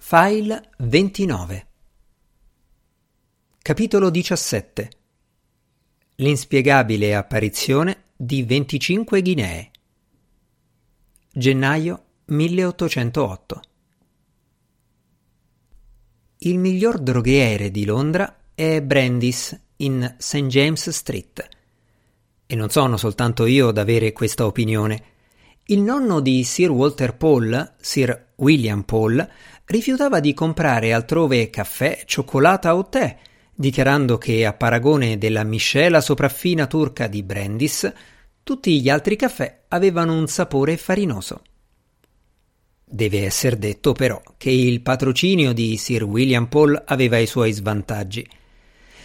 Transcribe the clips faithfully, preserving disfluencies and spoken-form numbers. File ventinove. Capitolo diciassette. L'inspiegabile apparizione di venticinque Guinee. Gennaio milleottocentootto. Il miglior droghiere di Londra è Brandis in Saint James Street. E non sono soltanto io ad avere questa opinione. Il nonno di Sir Walter Pole, Sir William Pole, rifiutava di comprare altrove caffè, cioccolata o tè, dichiarando che a paragone della miscela sopraffina turca di Brandis, tutti gli altri caffè avevano un sapore farinoso. Deve esser detto però che il patrocinio di Sir William Pole aveva i suoi svantaggi.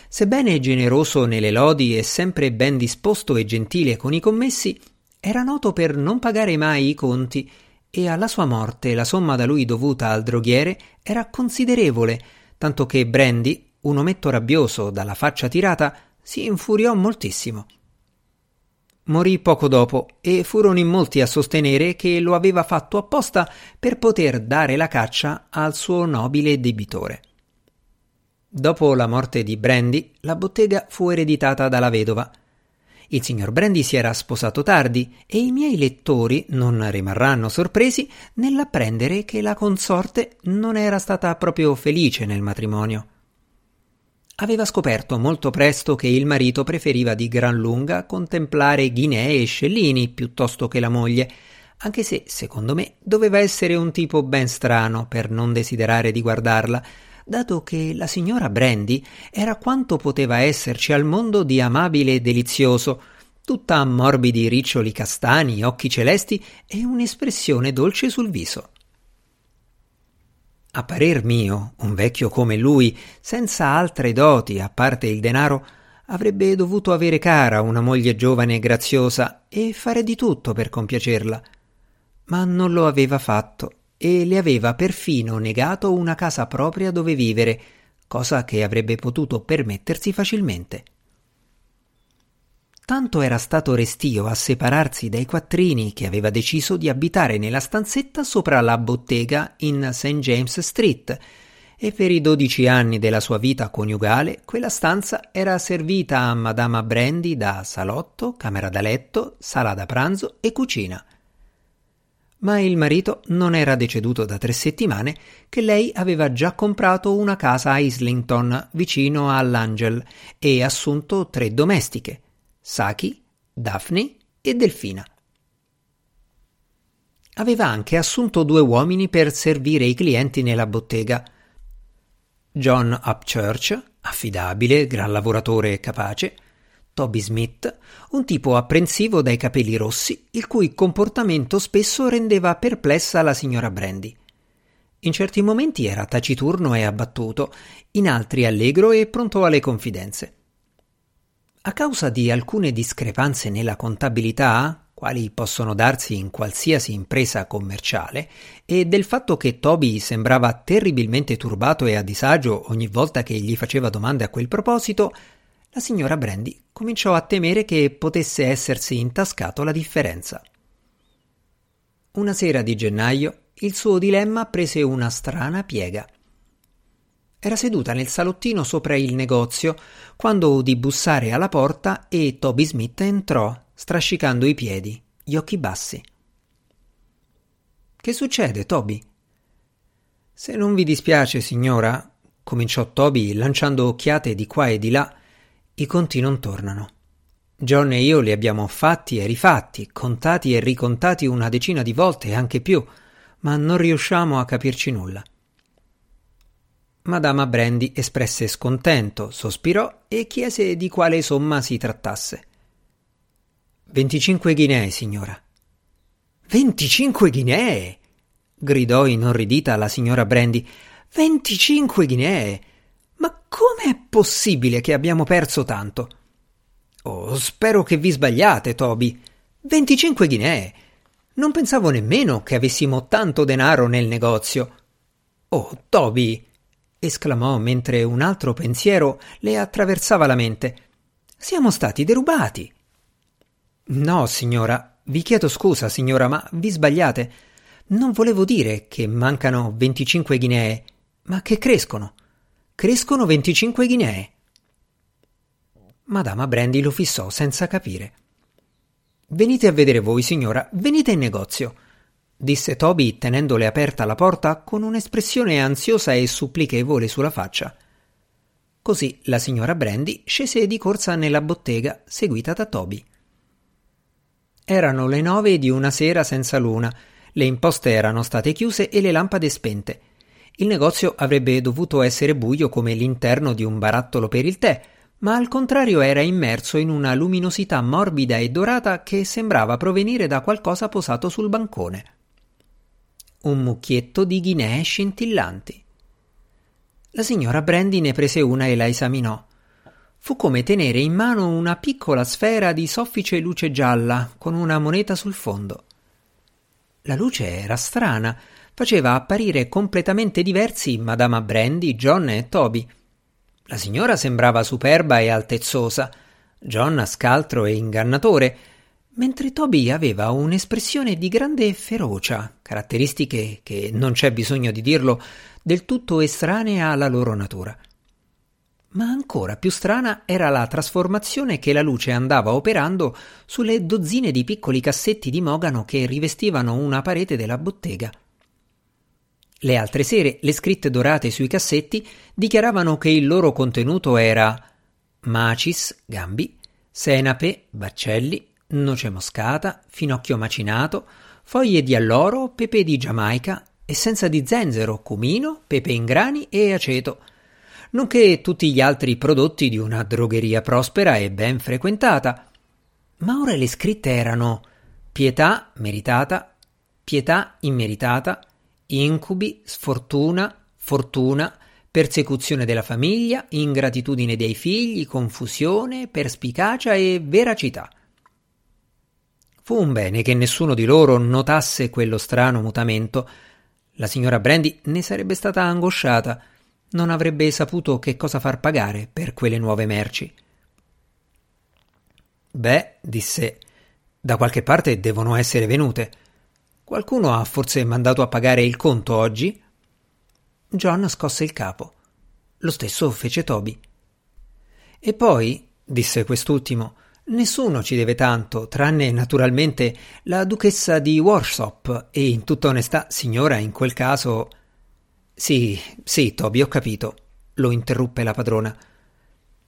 Sebbene generoso nelle lodi e sempre ben disposto e gentile con i commessi, era noto per non pagare mai i conti, e alla sua morte la somma da lui dovuta al droghiere era considerevole, tanto che Brandy, un ometto rabbioso dalla faccia tirata, si infuriò moltissimo. Morì poco dopo e furono in molti a sostenere che lo aveva fatto apposta per poter dare la caccia al suo nobile debitore. Dopo la morte di Brandy, la bottega fu ereditata dalla vedova. Il signor Brandy si era sposato tardi e i miei lettori non rimarranno sorpresi nell'apprendere che la consorte non era stata proprio felice nel matrimonio. Aveva scoperto molto presto che il marito preferiva di gran lunga contemplare Guinee e Scellini piuttosto che la moglie, anche se, secondo me, doveva essere un tipo ben strano per non desiderare di guardarla, dato che la signora Brandy era quanto poteva esserci al mondo di amabile e delizioso, tutta a morbidi riccioli castani, occhi celesti e un'espressione dolce sul viso. A parer mio, un vecchio come lui, senza altre doti a parte il denaro, avrebbe dovuto avere cara una moglie giovane e graziosa e fare di tutto per compiacerla, ma non lo aveva fatto. E le aveva perfino negato una casa propria dove vivere, cosa che avrebbe potuto permettersi facilmente. Tanto era stato restio a separarsi dai quattrini che aveva deciso di abitare nella stanzetta sopra la bottega in Saint James Street, e per i dodici anni della sua vita coniugale quella stanza era servita a Madame Brandy da salotto, camera da letto, sala da pranzo e cucina. Ma il marito non era deceduto da tre settimane che lei aveva già comprato una casa a Islington, vicino all'Angel, e assunto tre domestiche, Saki, Daphne e Delfina. Aveva anche assunto due uomini per servire i clienti nella bottega. John Upchurch, affidabile, gran lavoratore e capace, Toby Smith, un tipo apprensivo dai capelli rossi, il cui comportamento spesso rendeva perplessa la signora Brandy. In certi momenti era taciturno e abbattuto, in altri allegro e pronto alle confidenze. A causa di alcune discrepanze nella contabilità, quali possono darsi in qualsiasi impresa commerciale, e del fatto che Toby sembrava terribilmente turbato e a disagio ogni volta che gli faceva domande a quel proposito, la signora Brandy cominciò a temere che potesse essersi intascato la differenza. Una sera di gennaio il suo dilemma prese una strana piega. Era seduta nel salottino sopra il negozio quando udì bussare alla porta e Toby Smith entrò, strascicando i piedi, gli occhi bassi. «Che succede, Toby?» «Se non vi dispiace, signora», cominciò Toby lanciando occhiate di qua e di là, «i conti non tornano. John e io li abbiamo fatti e rifatti, contati e ricontati una decina di volte e anche più, ma non riusciamo a capirci nulla». Madama Brandy espresse scontento, sospirò e chiese di quale somma si trattasse. «Venticinque Guinee, signora». «Venticinque Guinee!» gridò inorridita la signora Brandy. «Venticinque Guinee! Ma com'è possibile che abbiamo perso tanto?» «Oh, spero che vi sbagliate, Toby. Venticinque Guinee! Non pensavo nemmeno che avessimo tanto denaro nel negozio». «Oh, Toby!» esclamò mentre un altro pensiero le attraversava la mente. «Siamo stati derubati!» «No, signora. Vi chiedo scusa, signora, ma vi sbagliate. Non volevo dire che mancano venticinque ghinee, ma che crescono. Crescono venticinque ghinee. Madama Brandy lo fissò senza capire. «Venite a vedere voi, signora, venite in negozio», disse Toby tenendole aperta la porta con un'espressione ansiosa e supplichevole sulla faccia. Così la signora Brandy scese di corsa nella bottega, seguita da Toby. Erano le nove di una sera senza luna, le imposte erano state chiuse e le lampade spente. Il negozio avrebbe dovuto essere buio come l'interno di un barattolo per il tè, ma al contrario era immerso in una luminosità morbida e dorata che sembrava provenire da qualcosa posato sul bancone. Un mucchietto di ghinee scintillanti. La signora Brandy ne prese una e la esaminò. Fu come tenere in mano una piccola sfera di soffice luce gialla con una moneta sul fondo. La luce era strana, faceva apparire completamente diversi Madama Brandy, John e Toby. La signora sembrava superba e altezzosa, John scaltro e ingannatore, mentre Toby aveva un'espressione di grande ferocia, caratteristiche che, non c'è bisogno di dirlo, del tutto estranea alla loro natura. Ma ancora più strana era la trasformazione che la luce andava operando sulle dozzine di piccoli cassetti di mogano che rivestivano una parete della bottega. Le altre sere le scritte dorate sui cassetti dichiaravano che il loro contenuto era macis, gambi, senape, baccelli, noce moscata, finocchio macinato, foglie di alloro, pepe di Giamaica, essenza di zenzero, cumino, pepe in grani e aceto, nonché tutti gli altri prodotti di una drogheria prospera e ben frequentata. Ma ora le scritte erano pietà meritata, pietà immeritata, incubi, sfortuna, fortuna, persecuzione della famiglia, ingratitudine dei figli, confusione, perspicacia e veracità. Fu un bene che nessuno di loro notasse quello strano mutamento. La signora Brandy ne sarebbe stata angosciata, non avrebbe saputo che cosa far pagare per quelle nuove merci. «Beh», disse, «da qualche parte devono essere venute. Qualcuno ha forse mandato a pagare il conto oggi?» John scosse il capo. Lo stesso fece Toby. «E poi», disse quest'ultimo, «nessuno ci deve tanto, tranne naturalmente la duchessa di Warsop e in tutta onestà, signora, in quel caso...» «Sì, sì, Toby, ho capito», lo interruppe la padrona.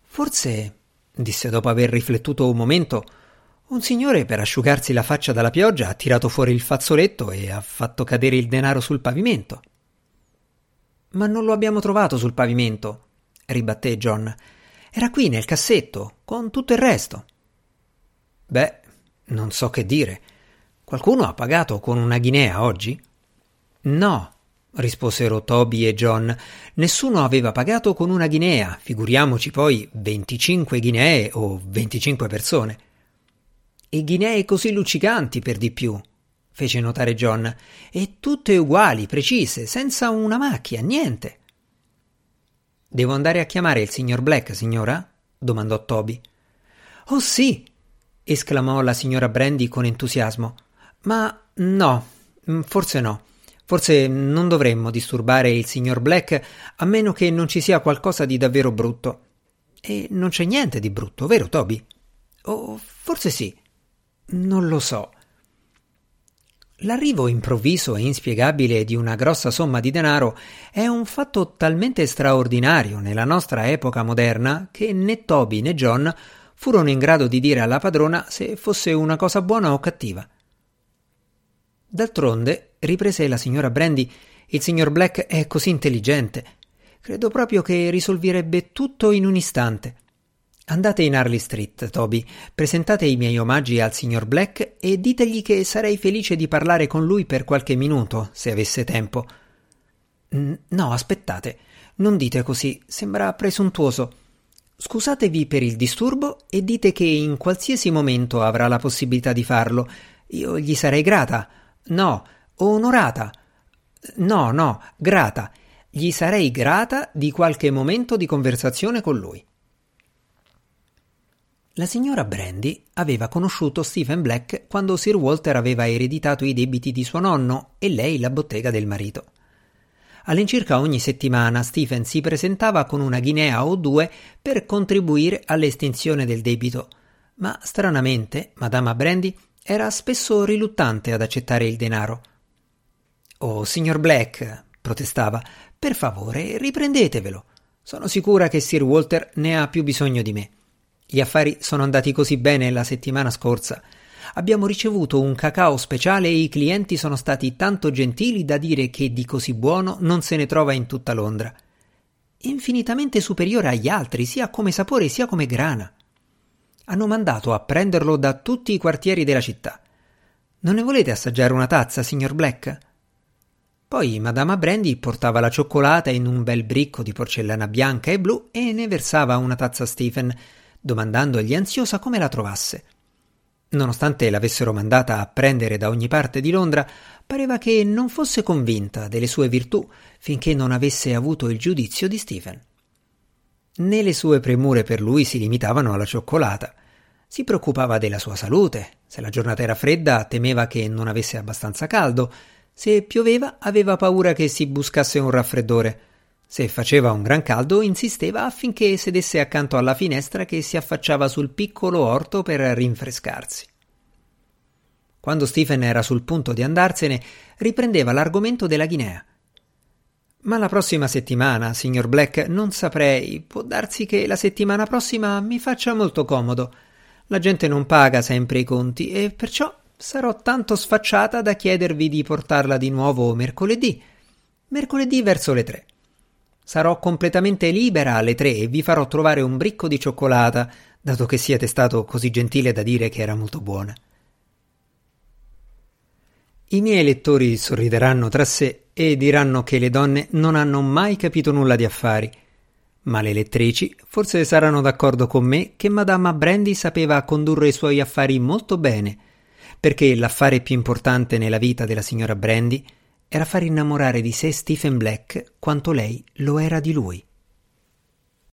«Forse», disse dopo aver riflettuto un momento, «un signore per asciugarsi la faccia dalla pioggia ha tirato fuori il fazzoletto e ha fatto cadere il denaro sul pavimento». «Ma non lo abbiamo trovato sul pavimento», ribatté John. «Era qui nel cassetto, con tutto il resto». «Beh, non so che dire. Qualcuno ha pagato con una ghinea oggi?» «No», risposero Toby e John. «Nessuno aveva pagato con una ghinea, figuriamoci poi venticinque ghinee o venticinque persone». «E ghinee così luccicanti per di più», fece notare John, «e tutte uguali, precise, senza una macchia, niente». «Devo andare a chiamare il signor Black, signora?» domandò Toby. «Oh sì!» esclamò la signora Brandy con entusiasmo. «Ma no, forse no. Forse non dovremmo disturbare il signor Black, a meno che non ci sia qualcosa di davvero brutto. E non c'è niente di brutto, vero Toby? O forse sì, non lo so». L'arrivo improvviso e inspiegabile di una grossa somma di denaro è un fatto talmente straordinario nella nostra epoca moderna che né Toby né John furono in grado di dire alla padrona se fosse una cosa buona o cattiva. «D'altronde», riprese la signora Brandy, «il signor Black è così intelligente. Credo proprio che risolverebbe tutto in un istante. Andate in Harley Street, Toby, presentate i miei omaggi al signor Black e ditegli che sarei felice di parlare con lui per qualche minuto, se avesse tempo». «No, aspettate, non dite così, sembra presuntuoso. Scusatevi per il disturbo e dite che in qualsiasi momento avrà la possibilità di farlo. Io gli sarei grata. No, onorata. No, no, grata. Gli sarei grata di qualche momento di conversazione con lui». La signora Brandy aveva conosciuto Stephen Black quando Sir Walter aveva ereditato i debiti di suo nonno e lei la bottega del marito. All'incirca ogni settimana Stephen si presentava con una guinea o due per contribuire all'estinzione del debito, ma stranamente Madame Brandy era spesso riluttante ad accettare il denaro. «Oh, signor Black», protestava, «per favore riprendetevelo. Sono sicura che Sir Walter ne ha più bisogno di me. Gli affari sono andati così bene la settimana scorsa. Abbiamo ricevuto un cacao speciale e i clienti sono stati tanto gentili da dire che di così buono non se ne trova in tutta Londra. Infinitamente superiore agli altri, sia come sapore sia come grana. Hanno mandato a prenderlo da tutti i quartieri della città. Non ne volete assaggiare una tazza, signor Black?» Poi Madame Brandy portava la cioccolata in un bel bricco di porcellana bianca e blu e ne versava una tazza a Stephen, domandandogli ansiosa come la trovasse. Nonostante l'avessero mandata a prendere da ogni parte di Londra, pareva che non fosse convinta delle sue virtù finché non avesse avuto il giudizio di Stephen. Né le sue premure per lui si limitavano alla cioccolata. Si preoccupava della sua salute, se la giornata era fredda temeva che non avesse abbastanza caldo, se pioveva aveva paura che si buscasse un raffreddore. Se faceva un gran caldo, insisteva affinché sedesse accanto alla finestra che si affacciava sul piccolo orto per rinfrescarsi. Quando Stephen era sul punto di andarsene, riprendeva l'argomento della Guinea. «Ma la prossima settimana, signor Black, non saprei. Può darsi che la settimana prossima mi faccia molto comodo. La gente non paga sempre i conti e perciò sarò tanto sfacciata da chiedervi di portarla di nuovo mercoledì. Mercoledì verso le tre. Sarò completamente libera alle tre e vi farò trovare un bricco di cioccolata, dato che siete stato così gentile da dire che era molto buona». I miei lettori sorrideranno tra sé e diranno che le donne non hanno mai capito nulla di affari, ma le lettrici forse saranno d'accordo con me che Madame Brandy sapeva condurre i suoi affari molto bene, perché l'affare più importante nella vita della signora Brandy era far innamorare di sé Stephen Black quanto lei lo era di lui.